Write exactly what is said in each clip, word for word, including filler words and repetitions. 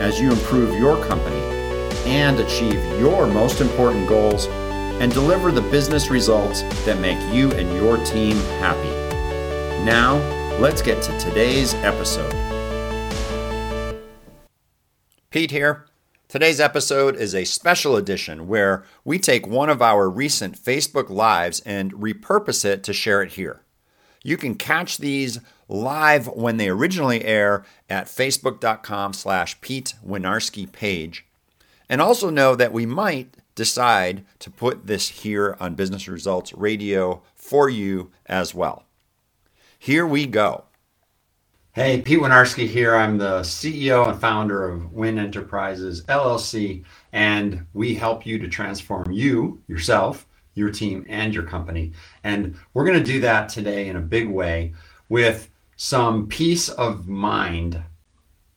as you improve your company and achieve your most important goals and deliver the business results that make you and your team happy. Now, let's get to today's episode. Pete here. Today's episode is a special edition where we take one of our recent Facebook Lives and repurpose it to share it here. You can catch these live when they originally air at facebook.com slash Pete Winarski page. And also know that we might decide to put this here on Business Results Radio for you as well. Here we go. Hey, Pete Winarski here. I'm the C E O and founder of Win Enterprises L L C, and we help you to transform you, yourself, your team, and your company. And we're going to do that today in a big way with some peace of mind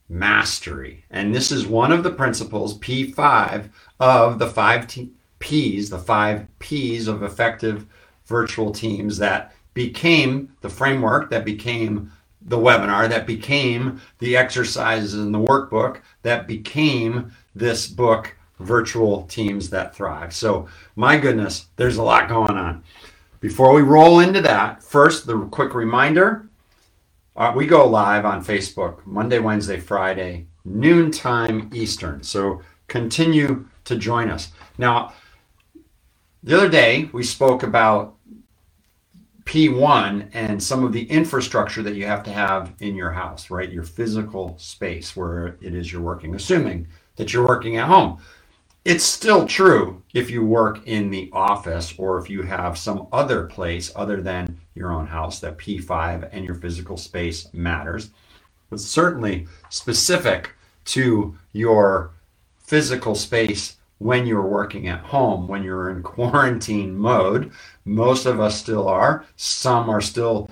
mastery. And this is one of the principles, P five, of the five t- Ps, the five Ps of effective virtual teams that became the framework, that became the webinar, that became the exercises in the workbook, that became this book, Virtual Teams That Thrive. So my goodness, there's a lot going on. Before we roll into that, first, the quick reminder, uh, we go live on Facebook Monday, Wednesday, Friday, noontime Eastern. So continue to join us. Now, the other day we spoke about P one and some of the infrastructure that you have to have in your house, right? Your physical space where it is you're working, assuming that you're working at home. It's still true if you work in the office or if you have some other place other than your own house, that P five and your physical space matters. But certainly specific to your physical space when you're working at home, when you're in quarantine mode, most of us still are. Some are still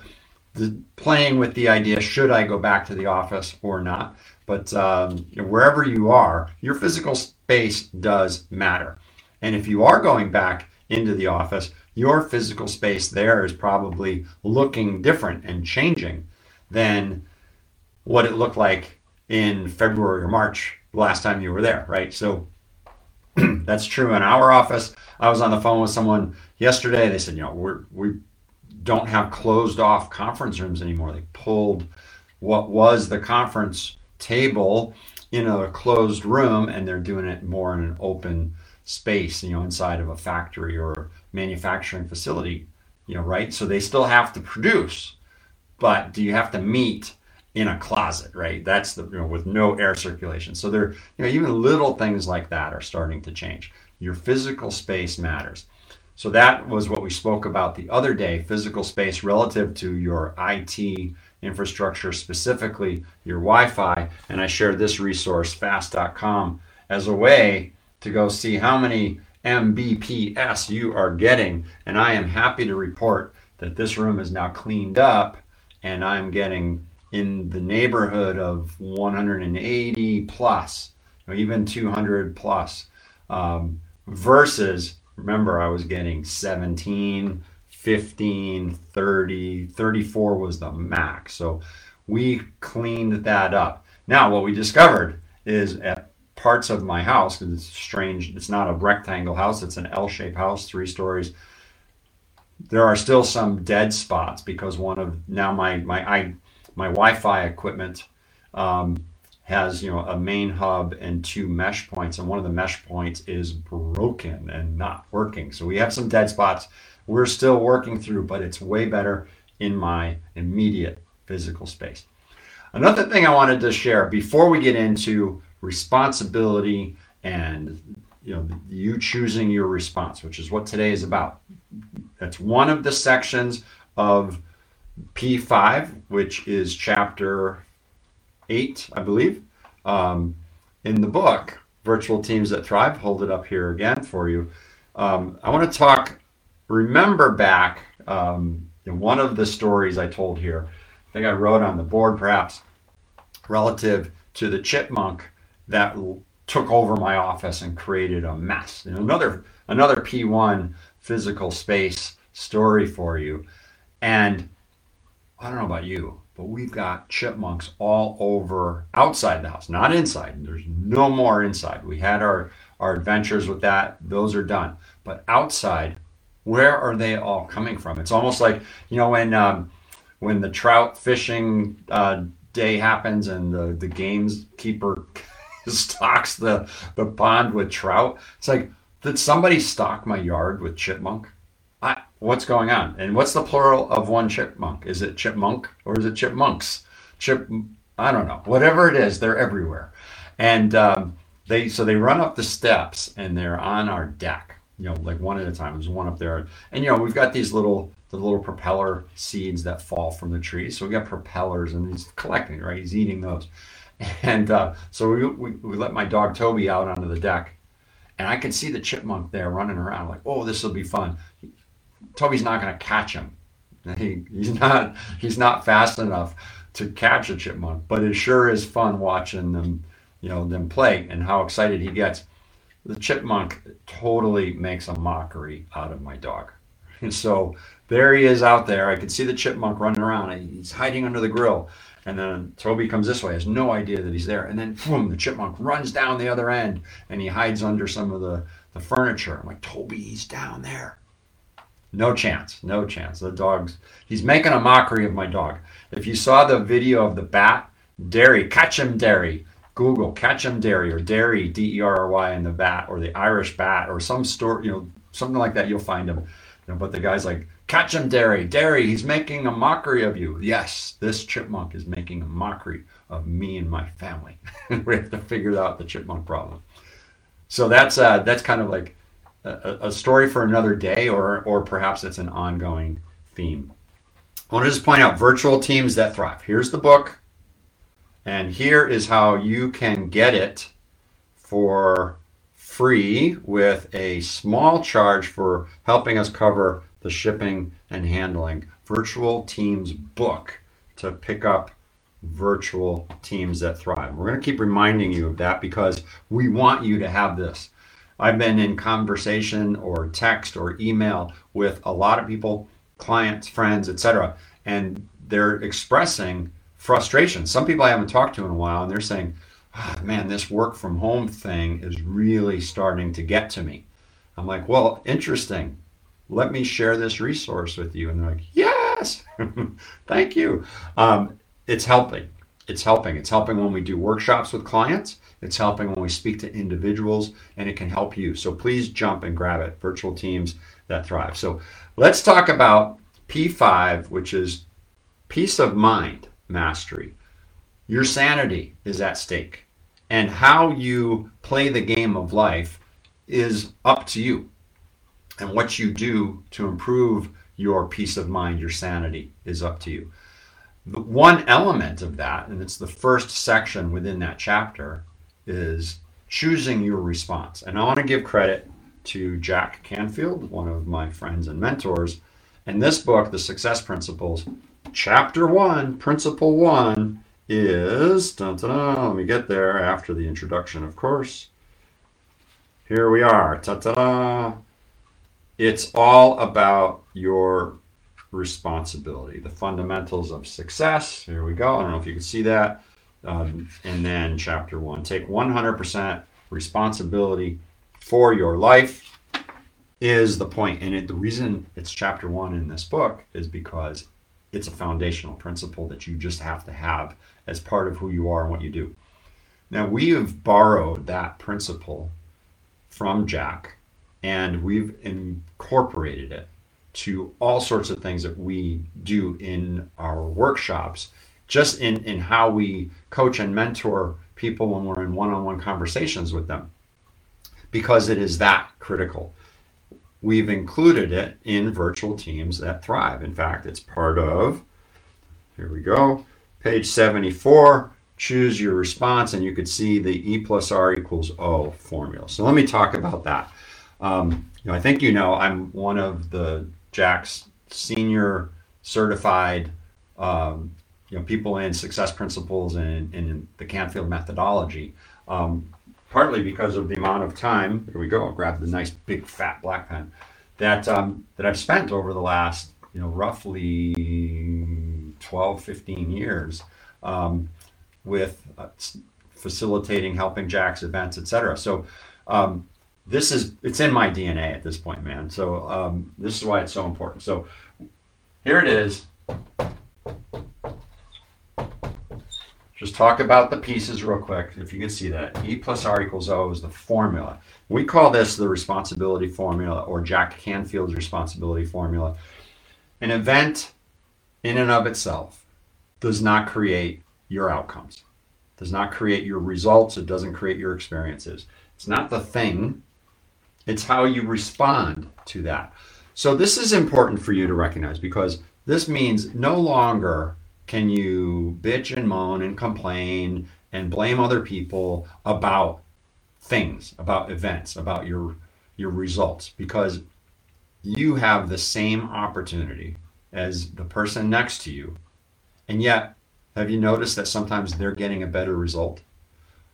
playing with the idea, should I go back to the office or not? But um, wherever you are, your physical space does matter. And if you are going back into the office, your physical space there is probably looking different and changing than what it looked like in February or March last time you were there, right? So that's true in our office. I was on the phone with someone yesterday. They said, you know, we're, we don't have closed off conference rooms anymore. They pulled what was the conference table in a closed room, and they're doing it more in an open space, you know, inside of a factory or manufacturing facility, you know, right? So they still have to produce, but do you have to meet in a closet, right? That's the, you know, with no air circulation. So they're, you know, even little things like that are starting to change. Your physical space matters. So that was what we spoke about the other day, physical space relative to your I T infrastructure, specifically your Wi-Fi. And I shared this resource, fast dot com, as a way to go see how many M B P S you are getting. And I am happy to report that this room is now cleaned up and I'm getting in the neighborhood of one hundred eighty plus, or even two hundred plus um, versus, remember, I was getting seventeen, fifteen, thirty, thirty-four was the max. So we cleaned that up. Now, what we discovered is at parts of my house, because it's strange, it's not a rectangle house, it's an L-shaped house, three stories. There are still some dead spots because one of now my my I, my Wi-Fi equipment um, has, you know, a main hub and two mesh points, and one of the mesh points is broken and not working. So we have some dead spots we're still working through, but it's way better in my immediate physical space. Another thing I wanted to share before we get into responsibility and, you know, you choosing your response, which is what today is about. That's one of the sections of P five, which is chapter eight, I believe, um, in the book, Virtual Teams That Thrive. Hold it up here again for you. Um, I want to talk, remember back um, in one of the stories I told here, I think I wrote on the board perhaps, relative to the chipmunk that took over my office and created a mess. And another another P one physical space story for you. And I don't know about you, but we've got chipmunks all over outside the house, not inside. There's no more inside. We had our, our adventures with that. Those are done. But outside, where are they all coming from? It's almost like, you know, when um, when the trout fishing uh, day happens and the, the gamekeeper stocks the, the pond with trout. It's like, did somebody stock my yard with chipmunk? I, what's going on? And what's the plural of one chipmunk? Is it chipmunk or is it chipmunks? Chip, I don't know. Whatever it is, they're everywhere. And um, they so they run up the steps and they're on our deck, you know, like one at a time. There's one up there. And, you know, we've got these little the little propeller seeds that fall from the trees. So we got propellers and he's collecting, right? He's eating those. And uh, so we, we we let my dog Toby out onto the deck, and I could see the chipmunk there running around. Like, oh, this will be fun. He, Toby's not going to catch him. He he's not he's not fast enough to catch a chipmunk. But it sure is fun watching them, you know, them play and how excited he gets. The chipmunk totally makes a mockery out of my dog. And so there he is out there. I could see the chipmunk running around. He's hiding under the grill. And then Toby comes this way, has no idea that he's there. And then, boom, the chipmunk runs down the other end, and he hides under some of the, the furniture. I'm like, Toby, he's down there. No chance, no chance. The dog's, he's making a mockery of my dog. If you saw the video of the bat, Derry, catch him, Derry. Google, catch him, Derry, or Derry, D E R R Y, and the bat, or the Irish bat, or some story, you know, something like that, you'll find him. You know, but the guy's like, catch him, Derry. Derry, he's making a mockery of you. Yes, this chipmunk is making a mockery of me and my family. We have to figure out the chipmunk problem. So that's uh, that's kind of like a, a story for another day, or or perhaps it's an ongoing theme. I want to just point out Virtual Teams That Thrive. Here's the book, and here is how you can get it for free with a small charge for helping us cover the shipping and handling. Virtual Teams book to pick up Virtual Teams That Thrive. We're going to keep reminding you of that because we want you to have this. I've been in conversation or text or email with a lot of people, clients, friends, et cetera, and they're expressing frustration. Some people I haven't talked to in a while, and they're saying, oh, man, this work from home thing is really starting to get to me. I'm like, well, interesting. Let me share this resource with you. And they're like, yes, thank you. Um, it's helping. It's helping. It's helping when we do workshops with clients. It's helping when we speak to individuals, and it can help you. So please jump and grab it. Virtual Teams That Thrive. So let's talk about P five, which is peace of mind mastery. Your sanity is at stake, and how you play the game of life is up to you. And what you do to improve your peace of mind, your sanity, is up to you. The one element of that, and it's the first section within that chapter, is choosing your response. And I want to give credit to Jack Canfield, one of my friends and mentors. In this book, The Success Principles, chapter one, principle one, is, dun, dun, dun, let me get there after the introduction, of course. Here we are. Ta-ta-da. It's all about your responsibility, the fundamentals of success. Here we go. I don't know if you can see that. Um, and then chapter one, take one hundred percent responsibility for your life is the point. And it, the reason it's chapter one in this book is because it's a foundational principle that you just have to have as part of who you are and what you do. Now, we have borrowed that principle from Jack, and we've incorporated it to all sorts of things that we do in our workshops, just in, in how we coach and mentor people when we're in one-on-one conversations with them, because it is that critical. We've included it in Virtual Teams That Thrive. In fact, it's part of, here we go, page seventy-four, choose your response, and you could see the E plus R equals O formula. So let me talk about that. Um, you know, I think you know I'm one of the Jack's senior certified um, you know, people in Success Principles and in the Canfield methodology, um, partly because of the amount of time, here we go, I'll grab the nice big fat black pen, that um, that I've spent over the last, you know, roughly twelve, fifteen years um, with uh, facilitating, helping Jack's events, et cetera. So um, this is, it's in my D N A at this point, man. So um, this is why it's so important. So here it is. Just talk about the pieces real quick, if you can see that. E plus R equals O is the formula. We call this the responsibility formula, or Jack Canfield's responsibility formula. An event in and of itself does not create your outcomes, does not create your results, it doesn't create your experiences. It's not the thing, it's how you respond to that. So this is important for you to recognize, because this means no longer can you bitch and moan and complain and blame other people about things, about events, about your your results, because you have the same opportunity as the person next to you. And yet, have you noticed that sometimes they're getting a better result?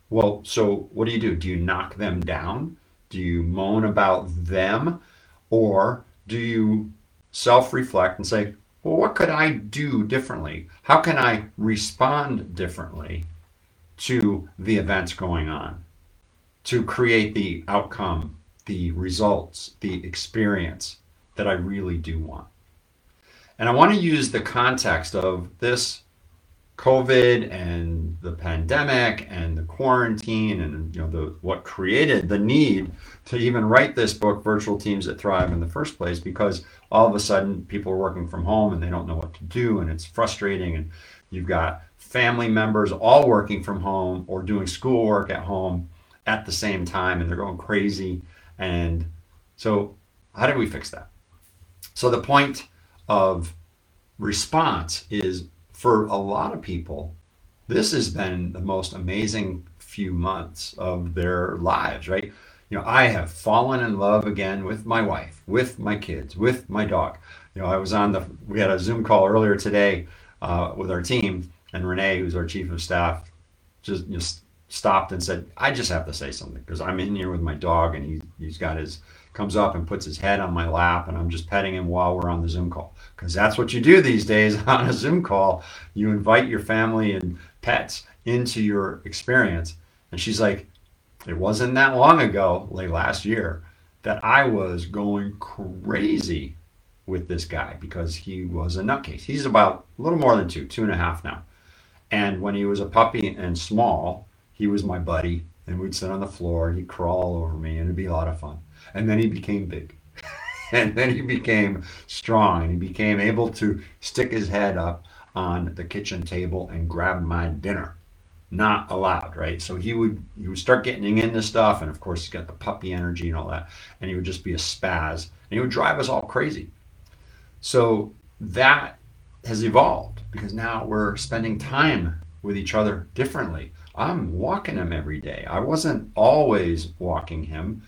Well, so what do you do? Do you knock them down? Do you moan about them? Or do you self-reflect and say, well, what could I do differently? How can I respond differently to the events going on to create the outcome, the results, the experience that I really do want? And I want to use the context of this COVID and the pandemic and the quarantine and, you know, the what created the need to even write this book, Virtual Teams That Thrive, in the first place, because all of a sudden people are working from home and they don't know what to do, and it's frustrating, and you've got family members all working from home or doing schoolwork at home at the same time, and they're going crazy. And so how do we fix that? So the point of response is, for a lot of people, this has been the most amazing few months of their lives, right? You know, I have fallen in love again with my wife, with my kids, with my dog. You know, I was on the, we had a Zoom call earlier today uh, with our team, and Renee, who's our chief of staff, just just stopped and said, I just have to say something, because I'm in here with my dog, and he, he's got his, comes up and puts his head on my lap, and I'm just petting him while we're on the Zoom call. Because that's what you do these days on a Zoom call. You invite your family and pets into your experience. And she's like, it wasn't that long ago, like last year, that I was going crazy with this guy because he was a nutcase. He's about a little more than two, two and a half now. And when he was a puppy and small, he was my buddy. And we'd sit on the floor and he'd crawl all over me, and it'd be a lot of fun. And then he became big. And then he became strong, and he became able to stick his head up on the kitchen table and grab my dinner. Not allowed, right? So he would he would start getting into stuff, and of course he's got the puppy energy and all that, and he would just be a spaz, and he would drive us all crazy. So that has evolved, because now we're spending time with each other differently. I'm walking him every day. I wasn't always walking him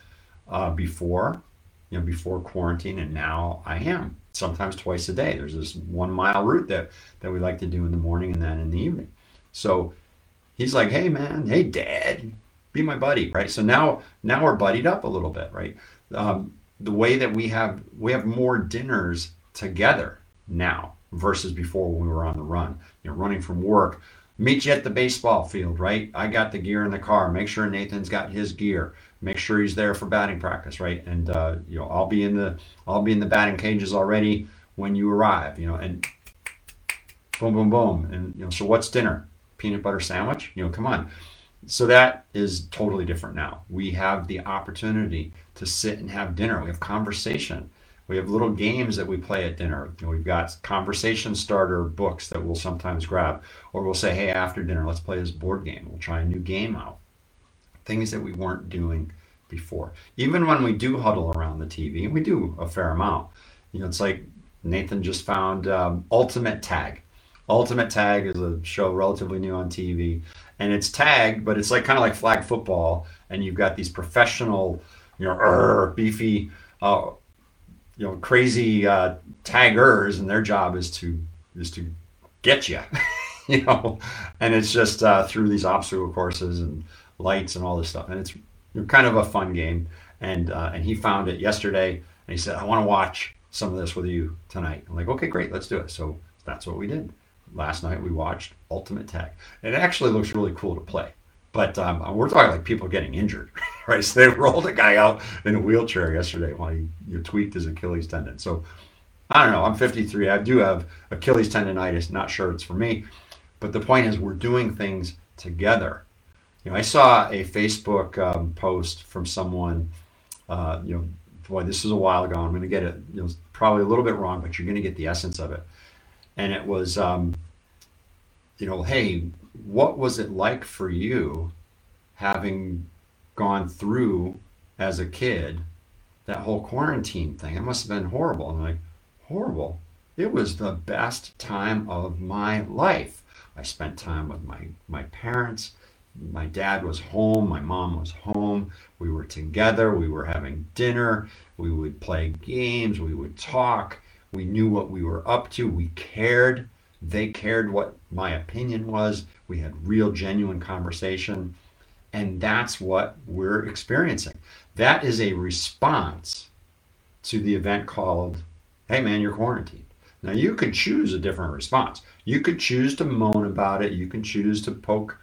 uh, before. You know, before quarantine, and now I am, sometimes twice a day. There's this one mile route that, that we like to do in the morning and then in the evening. So he's like, hey man, hey dad, be my buddy, right? So now, now we're buddied up a little bit, right? Um, the way that we have, we have more dinners together now versus before when we were on the run, you know, running from work. Meet you at the baseball field, right? I got the gear in the car. Make sure Nathan's got his gear. Make sure he's there for batting practice, right? And uh, you know, I'll be in the, I'll be in the batting cages already when you arrive, you know, and boom, boom, boom. And you know, so what's dinner? Peanut butter sandwich? You know, come on. So that is totally different now. We have the opportunity to sit and have dinner. We have conversation. We have little games that we play at dinner. You know, we've got conversation starter books that we'll sometimes grab, or we'll say, hey, after dinner, let's play this board game. We'll try a new game out. Things that we weren't doing before. Even when we do huddle around the T V, and we do a fair amount, you know, it's like Nathan just found um, Ultimate Tag. Ultimate Tag is a show relatively new on T V, and it's tag, but it's like kind of like flag football, and you've got these professional, you know, er, beefy, uh, you know, crazy uh, taggers, and their job is to is to get you, you know, and it's just uh, through these obstacle courses and lights and all this stuff, and it's kind of a fun game. And uh, and he found it yesterday, and he said, "I want to watch some of this with you tonight." I'm like, "Okay, great, let's do it." So that's what we did last night. We watched Ultimate Tag, and it actually looks really cool to play. But um, we're talking like people getting injured, right? So they rolled a guy out in a wheelchair yesterday while he you know, tweaked his Achilles tendon. So I don't know. I'm fifty-three. I do have Achilles tendonitis. Not sure it's for me. But the point is we're doing things together. You know, I saw a Facebook um, post from someone, uh, you know, boy, this is a while ago. I'm going to get it you know, probably a little bit wrong, but you're going to get the essence of it. And it was, um, you know, hey, what was it like for you having gone through as a kid that whole quarantine thing? It must have been horrible. And I'm like, horrible? It was the best time of my life. I spent time with my, my parents. My dad was home. My mom was home. We were together. We were having dinner. We would play games. We would talk. We knew what we were up to. We cared. They cared what my opinion was. We had real, genuine conversation. And that's what we're experiencing. That is a response to the event called, hey man, you're quarantined. Now you could choose a different response. You could choose to moan about it. You can choose to poke,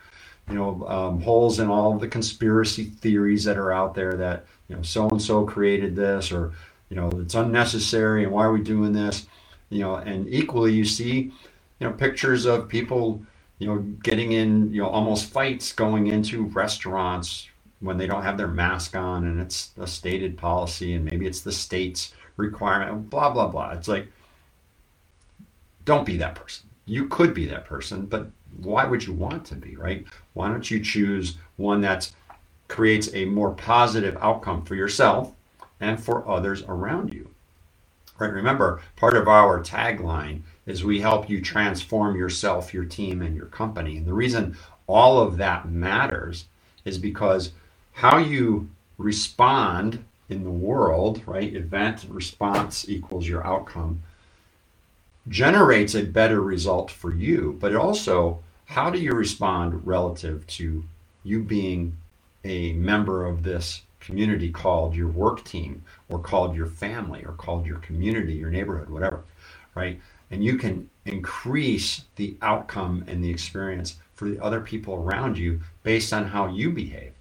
you know, um, holes in all of the conspiracy theories that are out there that, you know, so-and-so created this, or, you know, it's unnecessary and why are we doing this? You know, and equally you see, you know, pictures of people, you know, getting in, you know, almost fights going into restaurants when they don't have their mask on, and it's a stated policy, and maybe it's the state's requirement, blah, blah, blah. It's like, don't be that person. You could be that person, but why would you want to be, right? Why don't you choose one that creates a more positive outcome for yourself and for others around you, right? Remember, part of our tagline is we help you transform yourself, your team, and your company. And the reason all of that matters is because how you respond in the world, right? Event response equals your outcome, generates a better result for you. But also, how do you respond relative to you being a member of this community called your work team, or called your family, or called your community, your neighborhood, whatever, right? And you can increase the outcome and the experience for the other people around you based on how you behave.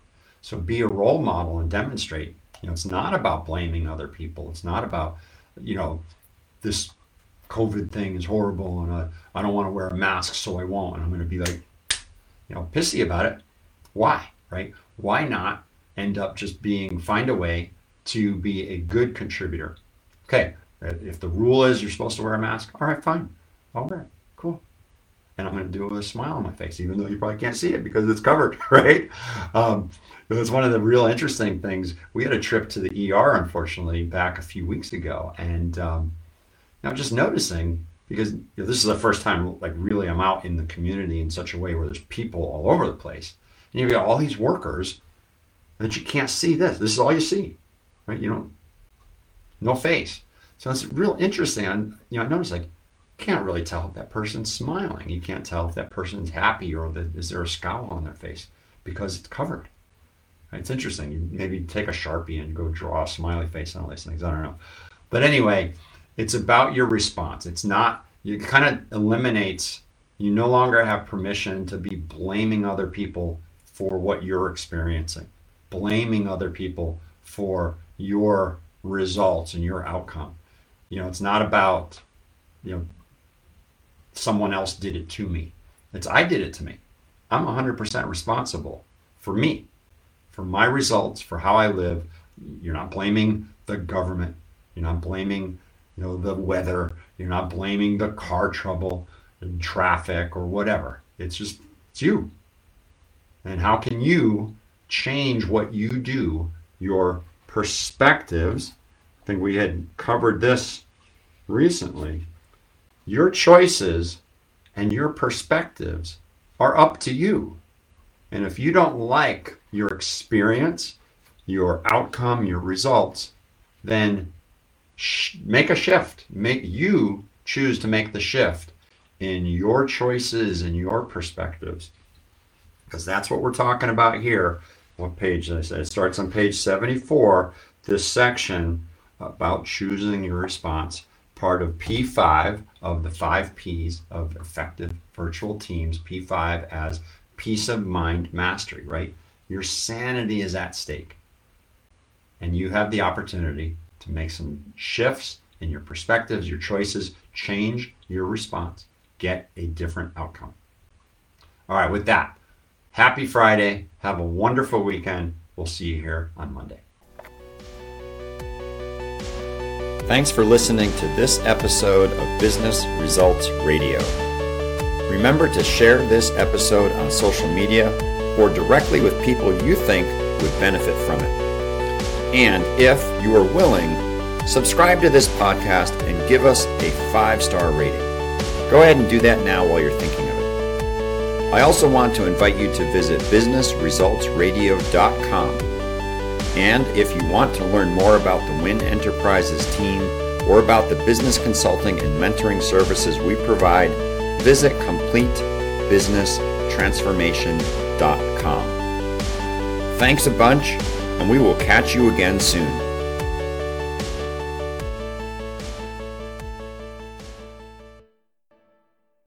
So be a role model and demonstrate. You know, it's not about blaming other people. It's not about, you know, this COVID thing is horrible and I, I don't want to wear a mask, so I won't. And I'm going to be like, you know, pissy about it. Why, right? Why not end up just being, find a way to be a good contributor? Okay. If the rule is you're supposed to wear a mask, all right, fine. I'll wear it. Cool. And I'm going to do it with a smile on my face, even though you probably can't see it because it's covered, right? Um, it was one of the real interesting things. We had a trip to the E R, unfortunately, back a few weeks ago. And um, I'm just noticing, because you know, this is the first time, like, really I'm out in the community in such a way where there's people all over the place. And you've got all these workers that you can't see this. This is all you see, right? You don't, no face. So it's real interesting. I'm, you know, I noticed, like, you can't really tell if that person's smiling. You can't tell if that person's happy, or the, is there a scowl on their face, because it's covered. It's interesting. You maybe take a Sharpie and go draw a smiley face and all these things. I don't know. But anyway, it's about your response. It's not, you kind of eliminates, you no longer have permission to be blaming other people for what you're experiencing, blaming other people for your results and your outcome. You know, it's not about, you know, someone else did it to me. It's I did it to me. I'm one hundred percent responsible for me, for my results, for how I live. You're not blaming the government. You're not blaming, you know, the weather. You're not blaming the car trouble and traffic or whatever. It's just, it's you. And how can you change what you do, your perspectives? I think we had covered this recently. Your choices and your perspectives are up to you. And if you don't like your experience, your outcome, your results, then sh- make a shift. Make you choose to make the shift in your choices and your perspectives. Because that's what we're talking about here. What page did I say? It starts on page seventy-four, this section about choosing your response, part of P five of the five P's of effective virtual teams, P five as peace of mind mastery, right? Your sanity is at stake. And you have the opportunity to make some shifts in your perspectives, your choices, change your response, get a different outcome. All right, with that, happy Friday. Have a wonderful weekend. We'll see you here on Monday. Thanks for listening to this episode of Business Results Radio. Remember to share this episode on social media or directly with people you think would benefit from it. And if you are willing, subscribe to this podcast and give us a five-star rating. Go ahead and do that now while you're thinking of it. I also want to invite you to visit business results radio dot com. And if you want to learn more about the Win Enterprises team or about the business consulting and mentoring services we provide, visit complete business transformation dot com. Thanks a bunch, and we will catch you again soon.